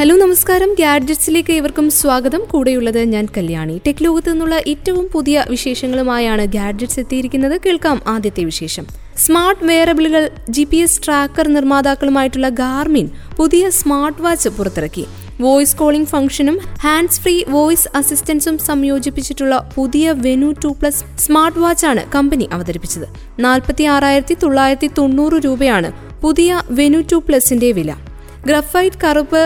Hello, നമസ്കാരം. ഗാഡ്ജറ്റ്സിലേക്ക് ഏവർക്കും സ്വാഗതം. കൂടെയുള്ളത് ഞാൻ കല്യാണി. ടെക് ലോകത്ത് നിന്നുള്ള ഏറ്റവും പുതിയ വിശേഷങ്ങളുമായാണ് ഗാഡ്ജറ്റ്സ് എത്തിയിരിക്കുന്നത്. കേൾക്കാം ആദ്യത്തെ വിശേഷം. സ്മാർട്ട് വെയറബിളുകൾ, GPS ട്രാക്കർ നിർമ്മാതാക്കളുമായിട്ടുള്ള ഗാർമിൻ പുതിയ സ്മാർട്ട് വാച്ച് പുറത്തിറക്കി. വോയിസ് കോളിംഗ് ഫംഗ്ഷനും ഹാൻഡ്സ് ഫ്രീ വോയിസ് അസിസ്റ്റൻസും സംയോജിപ്പിച്ചിട്ടുള്ള പുതിയ വെനു 2 പ്ലസ് സ്മാർട്ട് വാച്ചാണ് കമ്പനി അവതരിപ്പിച്ചത്. 46,990 രൂപയാണ് പുതിയ വെനു 2 പ്ലസിന്റെ വില. ഗ്രഫൈറ്റ്, കറുപ്പ്,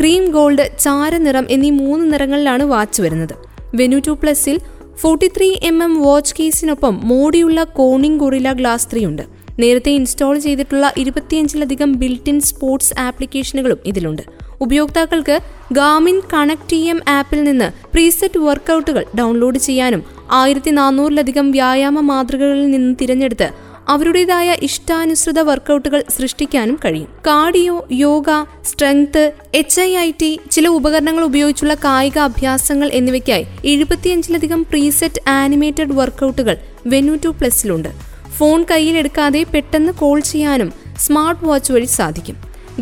ക്രീം ഗോൾഡ്, ചാരനിറം എന്നീ 3 നിറങ്ങളിലാണ് വാച്ച് വരുന്നത്. വെനു 2 പ്ലസിൽ 43mm വാച്ച് കേസിനൊപ്പം മോടിയുള്ള കോണിംഗ് ഗൊറില്ല ഗ്ലാസ് 3 ഉണ്ട്. നേരത്തെ ഇൻസ്റ്റാൾ ചെയ്തിട്ടുള്ള 25ലധികം ബിൽറ്റ് ഇൻ സ്പോർട്സ് ആപ്ലിക്കേഷനുകളും ഇതിലുണ്ട്. ഉപയോക്താക്കൾക്ക് ഗാമിൻ കണക്ട് TM ആപ്പിൽ നിന്ന് പ്രീസെറ്റ് വർക്കൗട്ടുകൾ ഡൗൺലോഡ് ചെയ്യാനും 1400ലധികം വ്യായാമ മാതൃകകളിൽ നിന്ന് തിരഞ്ഞെടുത്ത് അവരുടേതായ ഇഷ്ടാനുസൃത വർക്കൗട്ടുകൾ സൃഷ്ടിക്കാനും കഴിയും. കാർഡിയോ, യോഗ, സ്ട്രെങ്ത്, HIIT, ചില ഉപകരണങ്ങൾ ഉപയോഗിച്ചുള്ള കായിക അഭ്യാസങ്ങൾ എന്നിവയ്ക്കായി 75ലധികം പ്രീസെറ്റ് ആനിമേറ്റഡ് വർക്കൗട്ടുകൾ വെനു 2 പ്ലസിലുണ്ട്. ഫോൺ കയ്യിലെടുക്കാതെ പെട്ടെന്ന് കോൾ ചെയ്യാനും സ്മാർട്ട് വാച്ച് വഴി സാധിക്കും.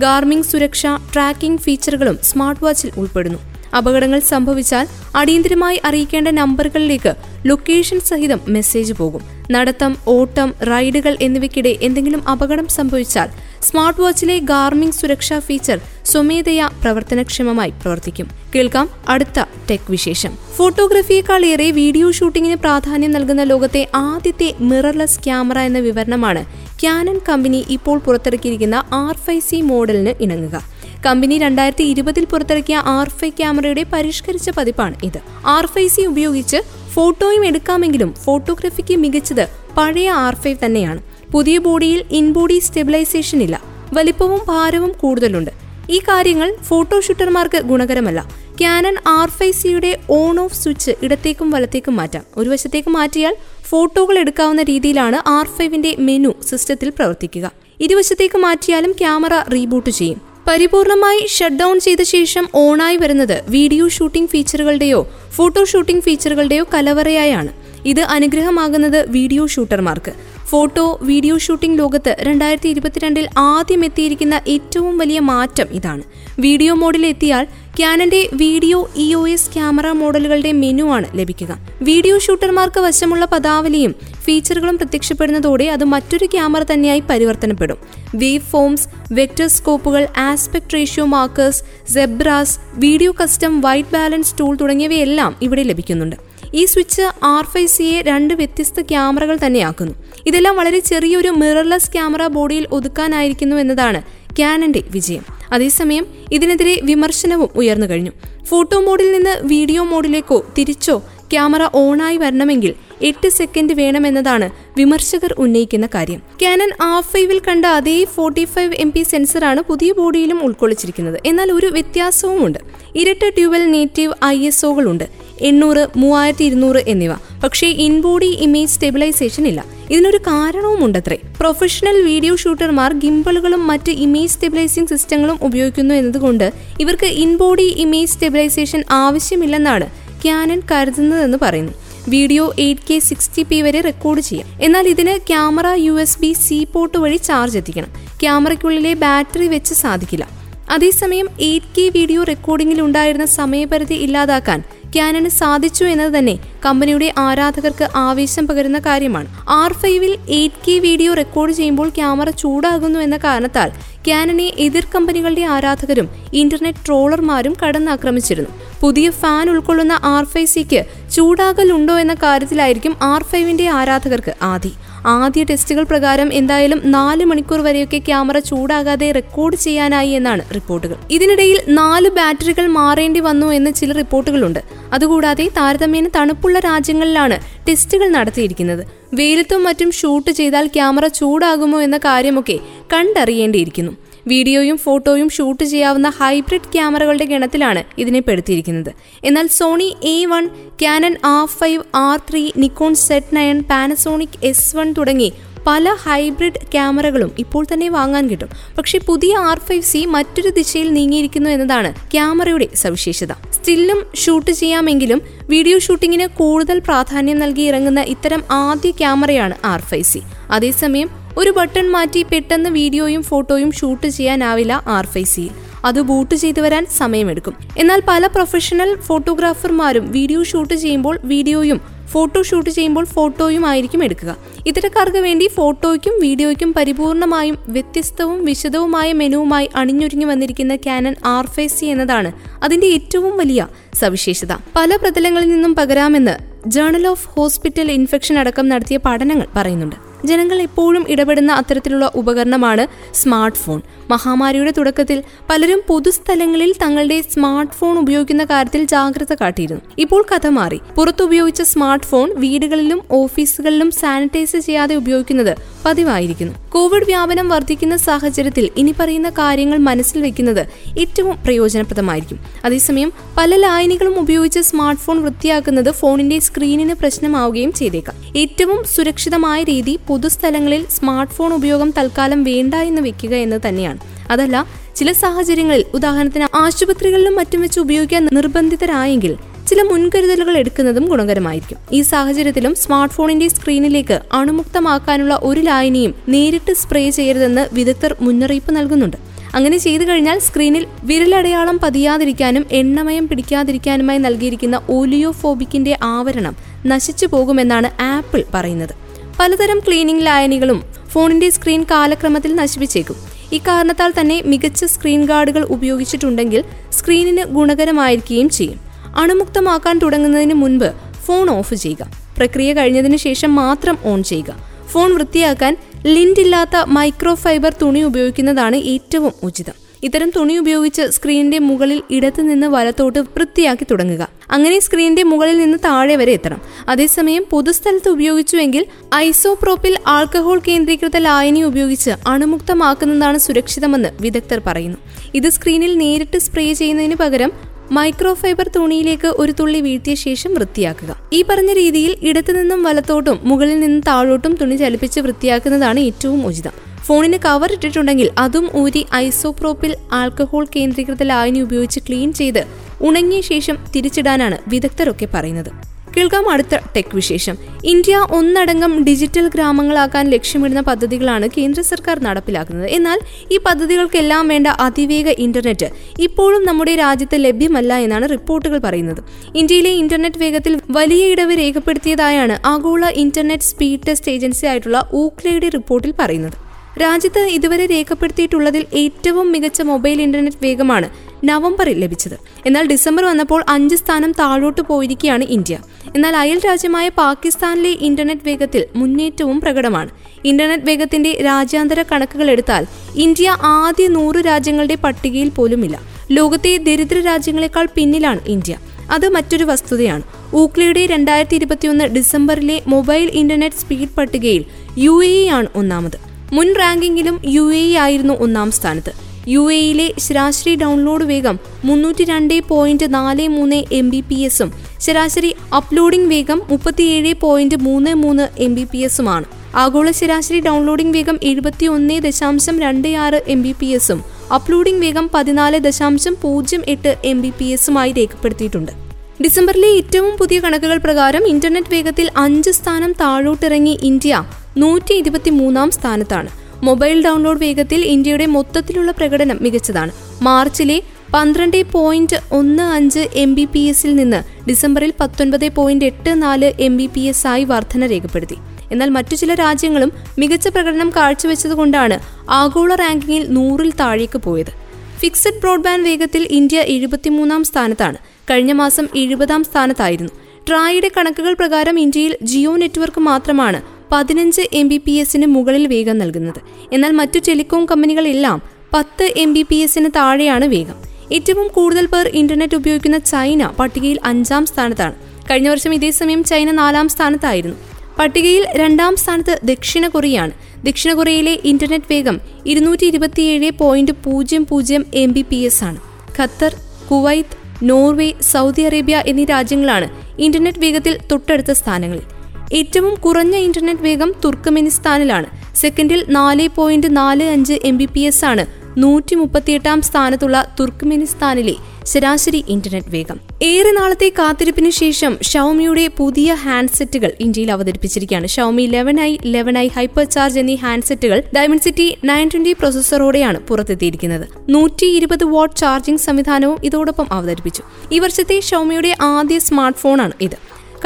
ഗാർമിംഗ് സുരക്ഷ ട്രാക്കിംഗ് ഫീച്ചറുകളും സ്മാർട്ട് വാച്ചിൽ ഉൾപ്പെടുന്നു. അപകടങ്ങൾ സംഭവിച്ചാൽ അടിയന്തിരമായി അറിയിക്കേണ്ട നമ്പറുകളിലേക്ക് ലൊക്കേഷൻ സഹിതം മെസ്സേജ് പോകും. നടത്തം, ഓട്ടം, റൈഡുകൾ എന്നിവയ്ക്കിടെ എന്തെങ്കിലും അപകടം സംഭവിച്ചാൽ സ്മാർട്ട് വാച്ചിലെ ഗാർമിംഗ് സുരക്ഷാ ഫീച്ചർ സ്വമേധയാ പ്രവർത്തനക്ഷമമായി പ്രവർത്തിക്കും. കേൾക്കാം അടുത്ത ടെക് വിശേഷം. ഫോട്ടോഗ്രഫിയേക്കാളേറെ വീഡിയോ ഷൂട്ടിങ്ങിന് പ്രാധാന്യം നൽകുന്ന ലോകത്തെ ആദ്യത്തെ മിറർലെസ് ക്യാമറ എന്ന വിവരണമാണ് കാനൻ കമ്പനി ഇപ്പോൾ പുറത്തിറക്കിയിരിക്കുന്ന R5C മോഡലിന് ഇണങ്ങുക. കമ്പനി 2020 പുറത്തിറക്കിയ R5 ക്യാമറയുടെ പരിഷ്കരിച്ച പതിപ്പാണ് ഇത്. R5C ഉപയോഗിച്ച് ഫോട്ടോയും എടുക്കാമെങ്കിലും ഫോട്ടോഗ്രഫിക്ക് മികച്ചത് പഴയ R5 തന്നെയാണ്. പുതിയ ബോഡിയിൽ ഇൻബോഡി സ്റ്റെബിലൈസേഷൻ ഇല്ല. വലിപ്പവും ഭാരവും കൂടുതലുണ്ട്. ഈ കാര്യങ്ങൾ ഫോട്ടോഷൂട്ടർമാർക്ക് ഗുണകരമല്ല. കാനൻ R5Cയുടെ ഓൺ ഓഫ് സ്വിച്ച് ഇടത്തേക്കും വലത്തേക്കും മാറ്റാം. ഒരു വശത്തേക്ക് മാറ്റിയാൽ ഫോട്ടോകൾ എടുക്കാവുന്ന രീതിയിലാണ് R5ന്റെ മെനു സിസ്റ്റത്തിൽ പ്രവർത്തിക്കുക. ഇരുവശത്തേക്ക് മാറ്റിയാലും ക്യാമറ റീബൂട്ട് ചെയ്യും. പരിപൂർണമായി ഷട്ട് ഡൗൺ ചെയ്ത ശേഷം ഓണായി വരുന്നത് വീഡിയോ ഷൂട്ടിംഗ് ഫീച്ചറുകളുടെയോ ഫോട്ടോ ഷൂട്ടിംഗ് ഫീച്ചറുകളുടെയോ കലവറയായാണ്. ഇത് അനുഗ്രഹമാകുന്നത് വീഡിയോ ഷൂട്ടർമാർക്ക്. ഫോട്ടോ വീഡിയോ ഷൂട്ടിംഗ് ലോകത്ത് 2022 ആദ്യം എത്തിയിരിക്കുന്ന ഏറ്റവും വലിയ മാറ്റം ഇതാണ്. വീഡിയോ മോഡിലെത്തിയാൽ കാനന്റെ വീഡിയോ EOS ക്യാമറ മോഡലുകളുടെ മെനു ആണ് ലഭിക്കുക. വീഡിയോ ഷൂട്ടർമാർക്ക് വശമുള്ള പദാവലിയും ഫീച്ചറുകളും പ്രത്യക്ഷപ്പെടുന്നതോടെ അത് മറ്റൊരു ക്യാമറ തന്നെയായി പരിവർത്തനപ്പെടും. Wave forms, vector സ്കോപ്പുകൾ, aspect ratio markers, zebras, video custom, white balance tool തുടങ്ങിയവയെല്ലാം ഇവിടെ ലഭിക്കുന്നുണ്ട്. ഈ സ്വിച്ച് R5Cയെ 2 വ്യത്യസ്ത ക്യാമറകൾ തന്നെയാക്കുന്നു. ഇതെല്ലാം വളരെ ചെറിയൊരു മിറർലെസ് ക്യാമറ ബോഡിയിൽ ഒതുക്കാനായിരിക്കുന്നു എന്നതാണ് കാനന്റെ വിജയം. അതേസമയം ഇതിനെതിരെ വിമർശനവും ഉയർന്നു കഴിഞ്ഞു. ഫോട്ടോ മോഡിൽ നിന്ന് വീഡിയോ മോഡിലേക്കോ തിരിച്ചോ ക്യാമറ ഓണായി വരണമെങ്കിൽ 8 സെക്കൻഡ് വേണമെന്നതാണ് വിമർശകർ ഉന്നയിക്കുന്ന കാര്യം. കാനൻ R5ൽ കണ്ട അതേ 45MP സെൻസറാണ് പുതിയ ബോഡിയിലും ഉൾക്കൊള്ളിച്ചിരിക്കുന്നത്. എന്നാൽ ഒരു വ്യത്യാസവുമുണ്ട്. ഇരട്ട ഡ്യുവൽ നേറ്റീവ് ISOകളുണ്ട്, 800, 3200 എന്നിവ. പക്ഷേ ഇൻബോഡി ഇമേജ് സ്റ്റെബിലൈസേഷൻ ഇല്ല. ഇതിനൊരു കാരണവും ഉണ്ടത്രേ. പ്രൊഫഷണൽ വീഡിയോ ഷൂട്ടർമാർ ഗിംബളുകളും മറ്റ് ഇമേജ് സ്റ്റെബിലൈസിംഗ് സിസ്റ്റങ്ങളും ഉപയോഗിക്കുന്നു എന്നതുകൊണ്ട് ഇവർക്ക് ഇൻബോഡി ഇമേജ് സ്റ്റെബിലൈസേഷൻ ആവശ്യമില്ലെന്നാണ് കാനൻ കരുതുന്നതെന്ന് പറയുന്നു. വീഡിയോ 8K 60p വരെ റെക്കോർഡ് ചെയ്യാം. എന്നാൽ ഇതിന് ക്യാമറ USB-C പോർട്ട് വഴി ചാർജ് എത്തിക്കണം. ക്യാമറയ്ക്കുള്ളിലെ ബാറ്ററി വെച്ച് സാധിക്കില്ല. അതേസമയം 8K വീഡിയോ റെക്കോർഡിംഗിൽ ഉണ്ടായിരുന്ന സമയപരിധി ഇല്ലാതാക്കാൻ കാനന് സാധിച്ചു എന്നത് തന്നെ കമ്പനിയുടെ ആരാധകർക്ക് ആവേശം പകരുന്ന കാര്യമാണ്. R5ൽ 8K വീഡിയോ റെക്കോർഡ് ചെയ്യുമ്പോൾ ക്യാമറ ചൂടാകുന്നു എന്ന കാരണത്താൽ കാനനെ എതിർ കമ്പനികളുടെ ആരാധകരും ഇന്റർനെറ്റ് ട്രോളർമാരും കടന്നാക്രമിച്ചിരുന്നു. പുതിയ ഫാൻ ഉൾക്കൊള്ളുന്ന R5Cക്ക് ചൂടാകലുണ്ടോ എന്ന കാര്യത്തിലായിരിക്കും R5ന്റെ ആരാധകർക്ക് ആദ്യ ടെസ്റ്റുകൾ പ്രകാരം എന്തായാലും 4 മണിക്കൂർ വരെയൊക്കെ ക്യാമറ ചൂടാകാതെ റെക്കോർഡ് ചെയ്യാനായി എന്നാണ് റിപ്പോർട്ടുകൾ. ഇതിനിടയിൽ 4 ബാറ്ററികൾ മാറേണ്ടി വന്നു എന്ന് ചില റിപ്പോർട്ടുകളുണ്ട്. അതുകൂടാതെ താരതമ്യേന തണുപ്പുള്ള രാജ്യങ്ങളിലാണ് ടെസ്റ്റുകൾ നടത്തിയിരിക്കുന്നത്. വെയിലത്തും മറ്റും ഷൂട്ട് ചെയ്താൽ ക്യാമറ ചൂടാകുമോ എന്ന കാര്യമൊക്കെ കണ്ടറിയേണ്ടിയിരിക്കുന്നു. വീഡിയോയും ഫോട്ടോയും ഷൂട്ട് ചെയ്യാവുന്ന ഹൈബ്രിഡ് ക്യാമറകളുടെ ഗണത്തിലാണ് ഇതിനെ പെടുത്തിയിരിക്കുന്നത്. എന്നാൽ Sony A1, Canon R5, R3, Nikon Z9, Panasonic S1 തുടങ്ങി പല ഹൈബ്രിഡ് ക്യാമറകളും ഇപ്പോൾ തന്നെ വാങ്ങാൻ കിട്ടും. പക്ഷേ പുതിയ R5C മറ്റൊരു ദിശയിൽ നീങ്ങിയിരിക്കുന്നു എന്നതാണ് ക്യാമറയുടെ സവിശേഷത. സ്റ്റില്ലും ഷൂട്ട് ചെയ്യാമെങ്കിലും വീഡിയോ ഷൂട്ടിങ്ങിന് കൂടുതൽ പ്രാധാന്യം നൽകി ഇറങ്ങുന്ന ഇത്തരം ആദ്യ ക്യാമറയാണ് R5C. അതേസമയം ഒരു ബട്ടൺ മാറ്റി പെട്ടെന്ന് വീഡിയോയും ഫോട്ടോയും ഷൂട്ട് ചെയ്യാനാവില്ല R5Cയിൽ. അത് ബൂട്ട് ചെയ്തു വരാൻ സമയമെടുക്കും. എന്നാൽ പല പ്രൊഫഷണൽ ഫോട്ടോഗ്രാഫർമാരും വീഡിയോ ഷൂട്ട് ചെയ്യുമ്പോൾ വീഡിയോയും ഫോട്ടോ ഷൂട്ട് ചെയ്യുമ്പോൾ ഫോട്ടോയും ആയിരിക്കും എടുക്കുക. ഇത്തരക്കാർക്ക് വേണ്ടി ഫോട്ടോയ്ക്കും വീഡിയോയ്ക്കും പരിപൂർണമായും വ്യത്യസ്തവും വിശദവുമായ മെനുവുമായി അണിഞ്ഞൊരുങ്ങി വന്നിരിക്കുന്ന കാനൻ R5C എന്നതാണ് അതിൻ്റെ ഏറ്റവും വലിയ സവിശേഷത. പല പ്രതലങ്ങളിൽ നിന്നും പകരാമെന്ന് ജേണൽ ഓഫ് ഹോസ്പിറ്റൽ ഇൻഫെക്ഷൻ അടക്കം നടത്തിയ പഠനങ്ങൾ പറയുന്നുണ്ട്. ജനങ്ങൾ എപ്പോഴും ഇടപെടുന്ന അത്തരത്തിലുള്ള ഉപകരണമാണ് സ്മാർട്ട് ഫോൺ. മഹാമാരിയുടെ തുടക്കത്തിൽ പലരും പൊതുസ്ഥലങ്ങളിൽ തങ്ങളുടെ സ്മാർട്ട് ഫോൺ ഉപയോഗിക്കുന്ന കാര്യത്തിൽ ജാഗ്രത കാട്ടിയിരുന്നു. ഇപ്പോൾ കഥ മാറി. പുറത്തുപയോഗിച്ച സ്മാർട്ട് ഫോൺ വീടുകളിലും ഓഫീസുകളിലും സാനിറ്റൈസ് ചെയ്യാതെ ഉപയോഗിക്കുന്നത് പതിവായിരിക്കുന്നു. കോവിഡ് വ്യാപനം വർദ്ധിക്കുന്ന സാഹചര്യത്തിൽ ഇനി പറയുന്ന കാര്യങ്ങൾ മനസ്സിൽ വെക്കുന്നത് ഏറ്റവും പ്രയോജനപ്രദമായിരിക്കും. അതേസമയം പല ലായനികളും ഉപയോഗിച്ച് സ്മാർട്ട് ഫോൺ വൃത്തിയാക്കുന്നത് ഫോണിന്റെ സ്ക്രീനിന് പ്രശ്നമാവുകയും ചെയ്തേക്കാം. ഏറ്റവും സുരക്ഷിതമായ രീതി പൊതുസ്ഥലങ്ങളിൽ സ്മാർട്ട് ഫോൺ ഉപയോഗം തൽക്കാലം വേണ്ട എന്ന് വെക്കുക എന്ന് തന്നെയാണ്. അതല്ല, ചില സാഹചര്യങ്ങളിൽ, ഉദാഹരണത്തിന് ആശുപത്രികളിലും മറ്റും വെച്ച് ഉപയോഗിക്കാൻ നിർബന്ധിതരായെങ്കിൽ ചില മുൻകരുതലുകൾ എടുക്കുന്നതും ഗുണകരമായിരിക്കും. ഈ സാഹചര്യത്തിലും സ്മാർട്ട് ഫോണിന്റെ സ്ക്രീനിലേക്ക് അണുമുക്തമാക്കാനുള്ള ഒരു ലായനിയും നേരിട്ട് സ്പ്രേ ചെയ്യരുതെന്ന് വിദഗ്ധർ മുന്നറിയിപ്പ് നൽകുന്നുണ്ട്. അങ്ങനെ ചെയ്തു കഴിഞ്ഞാൽ സ്ക്രീനിൽ വിരലടയാളം പതിയാതിരിക്കാനും എണ്ണമയം പിടിക്കാതിരിക്കാനുമായി നൽകിയിരിക്കുന്ന ഓലിയോഫോബിക്കിന്റെ ആവരണം നശിച്ചു പോകുമെന്നാണ് ആപ്പിൾ പറയുന്നത്. പലതരം ക്ലീനിംഗ് ലായനികളും ഫോണിന്റെ സ്ക്രീൻ കാലക്രമത്തിൽ നശിപ്പിച്ചേക്കും. ഇക്കാരണത്താൽ തന്നെ മികച്ച സ്ക്രീൻ ഗാർഡുകൾ ഉപയോഗിച്ചിട്ടുണ്ടെങ്കിൽ സ്ക്രീനിന് ഗുണകരമായിരിക്കുകയും ചെയ്യും. അണുമുക്തമാക്കാൻ തുടങ്ങുന്നതിന് മുൻപ് ഫോൺ ഓഫ് ചെയ്യുക. പ്രക്രിയ കഴിഞ്ഞതിന് ശേഷം മാത്രം ഓൺ ചെയ്യുക. ഫോൺ വൃത്തിയാക്കാൻ ലിന്റ് ഇല്ലാത്ത മൈക്രോഫൈബർ തുണി ഉപയോഗിക്കുന്നതാണ് ഏറ്റവും ഉചിതം. ഇത്തരം തുണി ഉപയോഗിച്ച് സ്ക്രീനിന്റെ മുകളിൽ ഇടത്തുനിന്ന് വലത്തോട്ട് വൃത്തിയാക്കി തുടങ്ങുക. അങ്ങനെ സ്ക്രീനിന്റെ മുകളിൽ നിന്ന് താഴെ വരെ എത്തണം. അതേസമയം പൊതുസ്ഥലത്ത് ഉപയോഗിച്ചുവെങ്കിൽ ഐസോപ്രോപ്പിൽ ആൽക്കഹോൾ കേന്ദ്രീകൃത ലായനി ഉപയോഗിച്ച് അണുമുക്തമാക്കുന്നതാണ് സുരക്ഷിതമെന്ന് വിദഗ്ധർ പറയുന്നു. ഇത് സ്ക്രീനിൽ നേരിട്ട് സ്പ്രേ ചെയ്യുന്നതിന് പകരം മൈക്രോഫൈബർ തുണിയിലേക്ക് ഒരു തുള്ളി വീഴ്ത്തിയ ശേഷം വൃത്തിയാക്കുക. ഈ പറഞ്ഞ രീതിയിൽ ഇടത്തുനിന്നും വലത്തോട്ടും മുകളിൽ നിന്നും താഴോട്ടും തുണി ചലിപ്പിച്ച് വൃത്തിയാക്കുന്നതാണ് ഏറ്റവും ഉചിതം. ഫോണിന് കവർ ഇട്ടിട്ടുണ്ടെങ്കിൽ അതും ഊരി ഐസോപ്രോപ്പിൽ ആൽക്കഹോൾ കേന്ദ്രീകൃത ലായനി ഉപയോഗിച്ച് ക്ലീൻ ചെയ്ത് ഉണങ്ങിയ ശേഷം തിരിച്ചിടാനാണ് വിദഗ്ധരൊക്കെ പറയുന്നത്. കേൾക്കാം അടുത്ത ടെക് വിശേഷം. ഇന്ത്യ ഒന്നടങ്കം ഡിജിറ്റൽ ഗ്രാമങ്ങളാക്കാൻ ലക്ഷ്യമിടുന്ന പദ്ധതികളാണ് കേന്ദ്ര സർക്കാർ നടപ്പിലാക്കുന്നത്. എന്നാൽ ഈ പദ്ധതികൾക്കെല്ലാം വേണ്ട അതിവേഗ ഇന്റർനെറ്റ് ഇപ്പോഴും നമ്മുടെ രാജ്യത്ത് ലഭ്യമല്ല എന്നാണ് റിപ്പോർട്ടുകൾ പറയുന്നത്. ഇന്ത്യയിലെ ഇന്റർനെറ്റ് വേഗത്തിൽ വലിയ ഇടവ് രേഖപ്പെടുത്തിയതായാണ് ആഗോള ഇന്റർനെറ്റ് സ്പീഡ് ടെസ്റ്റ് ഏജൻസി ആയിട്ടുള്ള ഊക്ലയുടെ റിപ്പോർട്ടിൽ പറയുന്നത്. രാജ്യത്ത് ഇതുവരെ രേഖപ്പെടുത്തിയിട്ടുള്ളതിൽ ഏറ്റവും മികച്ച മൊബൈൽ ഇന്റർനെറ്റ് വേഗമാണ് നവംബറിൽ ലഭിച്ചത്. എന്നാൽ ഡിസംബർ വന്നപ്പോൾ 5 സ്ഥാനം താഴോട്ട് പോയിരിക്കുകയാണ് ഇന്ത്യ. എന്നാൽ അയൽ രാജ്യമായ പാകിസ്ഥാനിലെ ഇന്റർനെറ്റ് വേഗത്തിൽ മുന്നേറ്റവും പ്രകടമാണ്. ഇന്റർനെറ്റ് വേഗത്തിന്റെ രാജ്യാന്തര കണക്കുകൾ എടുത്താൽ ഇന്ത്യ ആദ്യ 100 രാജ്യങ്ങളുടെ പട്ടികയിൽ പോലുമില്ല. ലോകത്തെ ദരിദ്ര രാജ്യങ്ങളെക്കാൾ പിന്നിലാണ് ഇന്ത്യ. അത് മറ്റൊരു വസ്തുതയാണ്. ഊക്ലയുടെ 2021 ഡിസംബറിലെ മൊബൈൽ ഇന്റർനെറ്റ് സ്പീഡ് പട്ടികയിൽ UAE ആണ് ഒന്നാമത്. മുൻ റാങ്കിങ്ങിലും UAE ആയിരുന്നു ഒന്നാം സ്ഥാനത്ത്. UAEയിലെ ശരാശരി ഡൗൺലോഡ് വേഗം 302.43 MBps ശരാശരി അപ്ലോഡിംഗ് വേഗം 37.33 MBps. ആഗോള ശരാശരി ഡൗൺലോഡിംഗ് വേഗം 71.26 MBps അപ്ലോഡിംഗ് വേഗം 14.08 MBps രേഖപ്പെടുത്തിയിട്ടുണ്ട്. ഡിസംബറിലെ ഏറ്റവും പുതിയ കണക്കുകൾ പ്രകാരം ഇന്റർനെറ്റ് വേഗത്തിൽ 5 സ്ഥാനം താഴോട്ടിറങ്ങി ഇന്ത്യ 123 സ്ഥാനത്താണ്. മൊബൈൽ ഡൗൺലോഡ് വേഗത്തിൽ ഇന്ത്യയുടെ മൊത്തത്തിലുള്ള പ്രകടനം മികച്ചതാണ്. മാർച്ചിലെ 12.15 MBpsൽ നിന്ന് ഡിസംബറിൽ 19.84 MBps ആയി വർധന രേഖപ്പെടുത്തി. എന്നാൽ മറ്റു ചില രാജ്യങ്ങളും മികച്ച പ്രകടനം കാഴ്ചവെച്ചതുകൊണ്ടാണ് ആഗോള റാങ്കിങ്ങിൽ 100 താഴേക്ക് പോയത്. ഫിക്സഡ് ബ്രോഡ്ബാൻഡ് വേഗത്തിൽ ഇന്ത്യ 73 സ്ഥാനത്താണ്. കഴിഞ്ഞ മാസം 70 സ്ഥാനത്തായിരുന്നു. ട്രായുടെ കണക്കുകൾ പ്രകാരം ഇന്ത്യയിൽ ജിയോ നെറ്റ്വർക്ക് മാത്രമാണ് 15 MBpsന് മുകളിൽ വേഗം നൽകുന്നത്. എന്നാൽ മറ്റു ടെലികോം കമ്പനികളെല്ലാം 10 MBpsന് താഴെയാണ് വേഗം. ഏറ്റവും കൂടുതൽ പേർ ഇന്റർനെറ്റ് ഉപയോഗിക്കുന്ന ചൈന പട്ടികയിൽ 5 സ്ഥാനത്താണ്. കഴിഞ്ഞ വർഷം ഇതേ സമയം ചൈന 4 സ്ഥാനത്തായിരുന്നു. പട്ടികയിൽ 2 സ്ഥാനത്ത് ദക്ഷിണ കൊറിയയാണ്. ദക്ഷിണ കൊറിയയിലെ ഇന്റർനെറ്റ് വേഗം 227.00 MBps ആണ്. Qatar, Kuwait, Norway, Saudi Arabia എന്നീ രാജ്യങ്ങളാണ് ഇന്റർനെറ്റ് വേഗത്തിൽ തൊട്ടടുത്ത സ്ഥാനങ്ങളിൽ. ഏറ്റവും കുറഞ്ഞ ഇന്റർനെറ്റ് വേഗം തുർക്കമെനിസ്ഥാനിലാണ്. സെക്കൻഡിൽ 4.45 MBps ആണ് 138 സ്ഥാനത്തുള്ള തുർക്കമെനിസ്ഥാനിലെ ശരാശരി ഇന്റർനെറ്റ് വേഗം. ഏറെ നാളത്തെ കാത്തിരിപ്പിന് ശേഷം ഷൗമിയുടെ പുതിയ ഹാൻഡ്സെറ്റുകൾ ഇന്ത്യയിൽ അവതരിപ്പിച്ചിരിക്കുകയാണ്. Xiaomi 11i, 11i hyper charge എന്നീ ഹാൻഡ്സെറ്റുകൾ ഡൈമെൻസിറ്റി 920 പ്രൊസസ്സറോടെയാണ് പുറത്തെത്തിയിരിക്കുന്നത്. 120 വാട്ട് ചാർജിംഗ് സംവിധാനവും ഇതോടൊപ്പം അവതരിപ്പിച്ചു. ഈ വർഷത്തെ ഷൗമിയുടെ ആദ്യ സ്മാർട്ട് ഫോണാണ് ഇത്.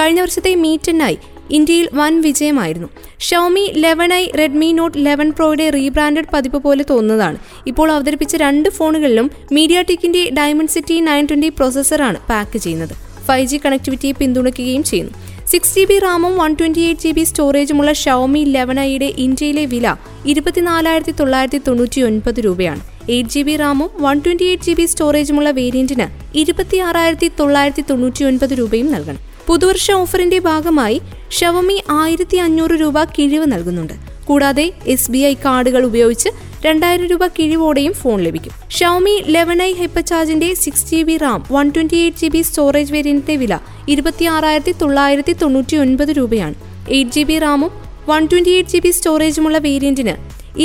കഴിഞ്ഞ വർഷത്തെ മീറ്റ് 10i ഇന്ത്യയിൽ വൻ വിജയമായിരുന്നു. ഷൗമി 11i റെഡ്മി നോട്ട് 11 Proയുടെ റീബ്രാൻഡഡ് പതിപ്പ് പോലെ തോന്നുന്നതാണ്. ഇപ്പോൾ അവതരിപ്പിച്ച രണ്ട് ഫോണുകളിലും മീഡിയാടെക്കിന്റെ ഡൈമെൻസിറ്റി 920 പ്രോസസ്സറാണ് പാക്ക് ചെയ്യുന്നത്. 5G കണക്ടിവിറ്റിയെ പിന്തുണയ്ക്കുകയും ചെയ്യുന്നു. 6GB റാമും 128GB സ്റ്റോറേജുമുള്ള ഷൗമി 11iയുടെ ഇന്ത്യയിലെ വില 24,999 രൂപയാണ്. 8GB റാമും 128GB സ്റ്റോറേജുമുള്ള വേരിയന്റിന് 26,999 രൂപയും നൽകണം. പുതുവർഷ ഓഫറിന്റെ ഭാഗമായി ഷവമി 1,500 രൂപ കിഴിവ് നൽകുന്നുണ്ട്. കൂടാതെ SBI കാർഡുകൾ ഉപയോഗിച്ച് 2000 രൂപ കിഴിവോടെയും ഫോൺ ലഭിക്കും. ഷവമി 11i ഹൈപ്പർ ചാർജിന്റെ 6GB റാം 128GB സ്റ്റോറേജ് വേരിയന്റിന്റെ വില 26,999 രൂപയാണ്. 8GB റാമും 128GB സ്റ്റോറേജുമുള്ള വേരിയന്റിന്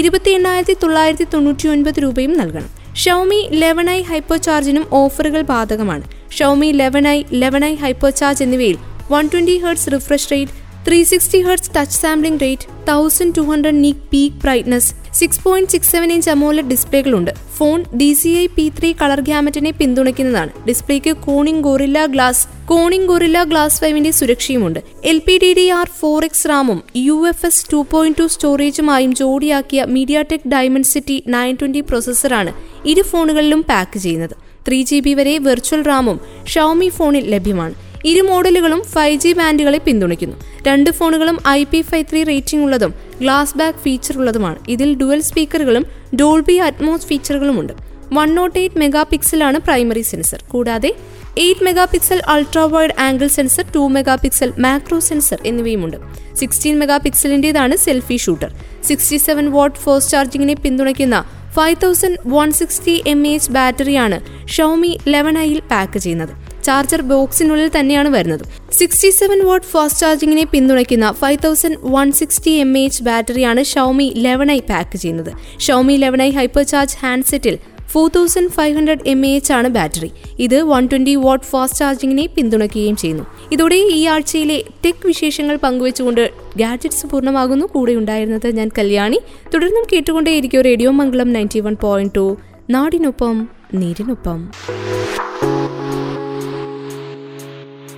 28,999 രൂപയും നൽകണം. ഷൗമി 11i ഹൈപ്പർ ചാർജിനും ഓഫറുകൾ ബാധകമാണ്. ഷൗമി 11i ഹൈപ്പർ ചാർജ് എന്നിവയിൽ 120 Hz refresh rate, 360 Hz touch sampling rate, 1200 nits peak brightness, 6.67-inch AMOLED ഡിസ്പ്ലേകളുണ്ട്. ഫോൺ DCI-P3 കളർ ഗാമറ്റിനെ പിന്തുണയ്ക്കുന്നതാണ്. ഡിസ്പ്ലേക്ക് കോണിംഗ് ഗൊറില്ല ഗ്ലാസ് 5ന്റെ സുരക്ഷയുമുണ്ട്. LPDDR4X റാമും UFS 2.2 സ്റ്റോറേജുമായും ജോഡിയാക്കിയ മീഡിയാടെക് ഡൈമെൻസിറ്റി 920 പ്രോസസ്സറാണ് ഇരു ഫോണുകളിലും പാക്ക് ചെയ്യുന്നത്. 3GB വരെ വെർച്വൽ റാമും ഷൗമി ഫോണിൽ ലഭ്യമാണ്. ഇരു മോഡലുകളും 5G ബാൻഡുകളെ പിന്തുണയ്ക്കുന്നു. രണ്ട് ഫോണുകളും IP53 റേറ്റിംഗ് ഉള്ളതും ഗ്ലാസ് ബാക്ക് ഫീച്ചർ ഉള്ളതുമാണ്. ഇതിൽ ഡുവൽ സ്പീക്കറുകളും ഡോൾബി അറ്റ്മോസ് ഫീച്ചറുകളുമുണ്ട്. 108 മെഗാ പിക്സലാണ് പ്രൈമറി സെൻസർ. കൂടാതെ 8 mega pixel ultra wide angle sensor, 2 mega pixel macro sensor എന്നിവയുമുണ്ട്. 16 മെഗാ പിക്സലിന്റേതാണ് സെൽഫി ഷൂട്ടർ. 67 വാട്ട് ഫാസ്റ്റ് ചാർജിങ്ങിനെ പിന്തുണയ്ക്കുന്ന 5160 mAh ബാറ്ററിയാണ് ഷൗമി 11iയിൽ പാക്ക് ചെയ്യുന്നത്. ചാർജർ ബോക്സിനുള്ളിൽ തന്നെയാണ് വരുന്നത്. 67 വാട്ട് ഫാസ്റ്റ് ചാർജിങ്ങിനെ പിന്തുണയ്ക്കുന്ന 5160 mAh ബാറ്ററിയാണ് ഷൗമി 11i പാക്ക് ചെയ്യുന്നത്. ഷൗമി 11i ഹൈപ്പർ ചാർജ് ഹാൻഡ്സെറ്റിൽ 4500 mAh ആണ് ബാറ്ററി. ഇത് 120 വാട്ട് ഫാസ്റ്റ് ചാർജിങ്ങിനെ പിന്തുണയ്ക്കുകയും ചെയ്യുന്നു. ഇതോടെ ഈ ആഴ്ചയിലെ ടെക് വിശേഷങ്ങൾ പങ്കുവെച്ചുകൊണ്ട് ഗാഡ്ജറ്റ്സ് പൂർണ്ണമാകുന്നു. കൂടെ ഉണ്ടായിരുന്നത് ഞാൻ കല്യാണി. തുടർന്നും കേട്ടുകൊണ്ടേയിരിക്കും റേഡിയോ മംഗളം 91.2, നാടിനൊപ്പം നീരിനൊപ്പം.